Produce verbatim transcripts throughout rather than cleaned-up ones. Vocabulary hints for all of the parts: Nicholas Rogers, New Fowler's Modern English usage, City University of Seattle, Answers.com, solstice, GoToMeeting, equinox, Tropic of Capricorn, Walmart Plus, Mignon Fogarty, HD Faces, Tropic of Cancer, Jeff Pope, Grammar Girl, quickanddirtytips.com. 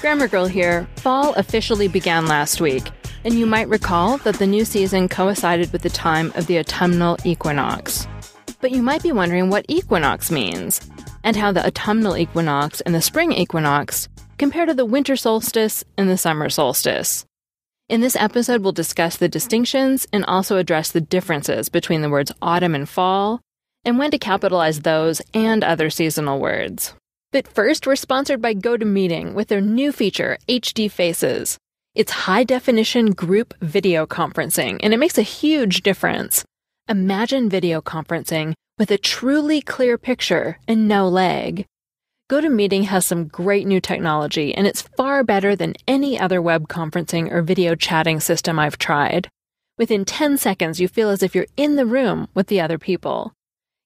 Grammar Girl here. Fall officially began last week, and you might recall that the new season coincided with the time of the autumnal equinox. But you might be wondering what equinox means, and how the autumnal equinox and the spring equinox compare to the winter solstice and the summer solstice. In this episode, we'll discuss the distinctions and also address the differences between the words autumn and fall, and when to capitalize those and other seasonal words. But first, we're sponsored by GoToMeeting with their new feature, H D Faces. It's high-definition group video conferencing, and it makes a huge difference. Imagine video conferencing with a truly clear picture and no lag. GoToMeeting has some great new technology, and it's far better than any other web conferencing or video chatting system I've tried. Within ten seconds, you feel as if you're in the room with the other people.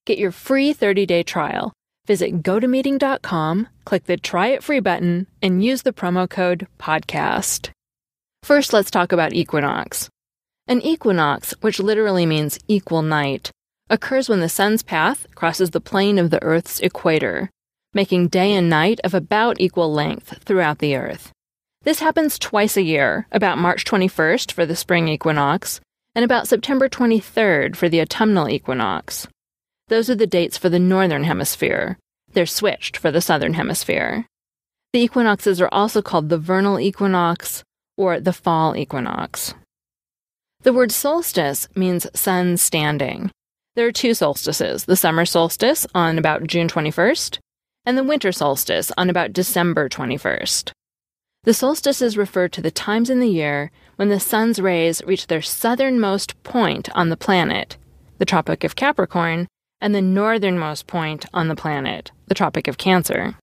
Get your free thirty-day trial. Visit go to meeting dot com, click the Try It Free button, and use the promo code PODCAST. First, let's talk about equinox. An equinox, which literally means equal night, occurs when the sun's path crosses the plane of the Earth's equator, making day and night of about equal length throughout the Earth. This happens twice a year, about March twenty-first for the spring equinox, and about September twenty-third for the autumnal equinox. Those are the dates for the northern hemisphere. They're switched for the southern hemisphere. The equinoxes are also called the vernal equinox or the fall equinox. The word solstice means sun standing. There are two solstices, the summer solstice on about June twenty-first and the winter solstice on about December twenty-first. The solstices refer to the times in the year when the sun's rays reach their southernmost point on the planet, the Tropic of Capricorn, and the northernmost point on the planet, the Tropic of Cancer.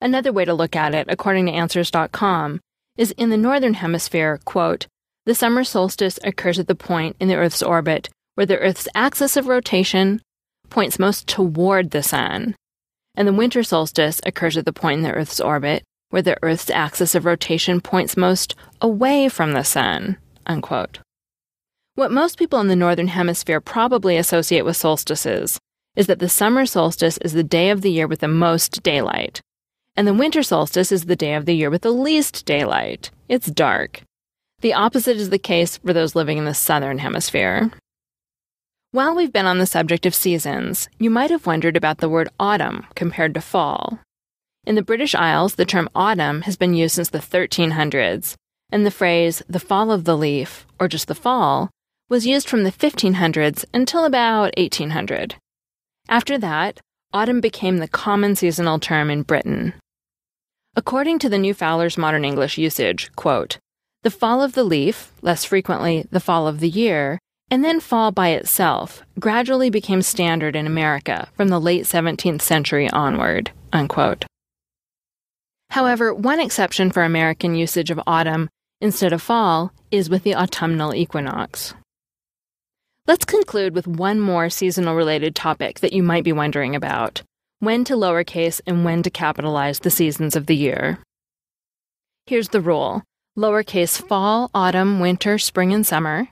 Another way to look at it, according to Answers dot com, is in the northern hemisphere, quote, the summer solstice occurs at the point in the Earth's orbit where the Earth's axis of rotation points most toward the sun, and the winter solstice occurs at the point in the Earth's orbit where the Earth's axis of rotation points most away from the sun, unquote. What most people in the Northern Hemisphere probably associate with solstices is that the summer solstice is the day of the year with the most daylight, and the winter solstice is the day of the year with the least daylight. It's dark. The opposite is the case for those living in the Southern Hemisphere. While we've been on the subject of seasons, you might have wondered about the word autumn compared to fall. In the British Isles, the term autumn has been used since the thirteen hundreds, and the phrase the fall of the leaf, or just the fall, was used from the fifteen hundreds until about eighteen hundred. After that, autumn became the common seasonal term in Britain. According to the New Fowler's Modern English usage, quote, the fall of the leaf, less frequently the fall of the year, and then fall by itself, gradually became standard in America from the late seventeenth century onward, unquote. However, one exception for American usage of autumn instead of fall is with the autumnal equinox. Let's conclude with one more seasonal-related topic that you might be wondering about, when to lowercase and when to capitalize the seasons of the year. Here's the rule. Lowercase fall, autumn, winter, spring, and summer,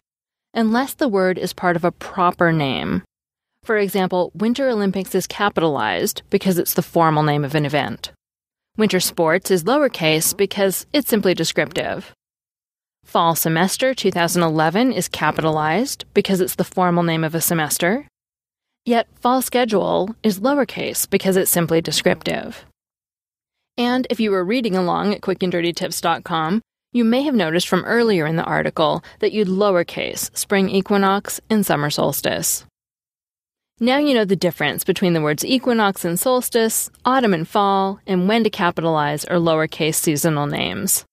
unless the word is part of a proper name. For example, Winter Olympics is capitalized because it's the formal name of an event. Winter sports is lowercase because it's simply descriptive. Fall semester two thousand eleven is capitalized because it's the formal name of a semester. yet fall schedule is lowercase because it's simply descriptive. And if you were reading along at quick and dirty tips dot com, you may have noticed from earlier in the article that you'd lowercase spring equinox and summer solstice. Now you know the difference between the words equinox and solstice, autumn and fall, and when to capitalize or lowercase seasonal names.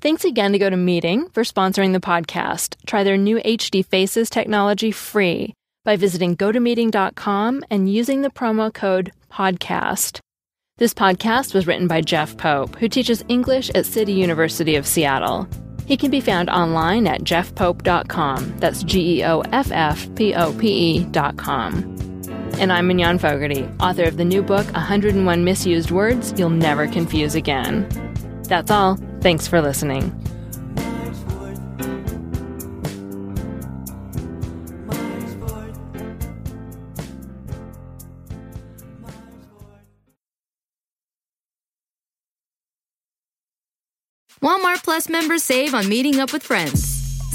Thanks again to GoToMeeting for sponsoring the podcast. Try their new H D Faces technology free by visiting go to meeting dot com and using the promo code PODCAST. This podcast was written by Jeff Pope, who teaches English at City University of Seattle. He can be found online at jeff pope dot com. That's G E O F F P O P E dot com. And I'm Mignon Fogarty, author of the new book, one hundred one Misused Words You'll Never Confuse Again. That's all. Thanks for listening. Walmart Plus members save on meeting up with friends.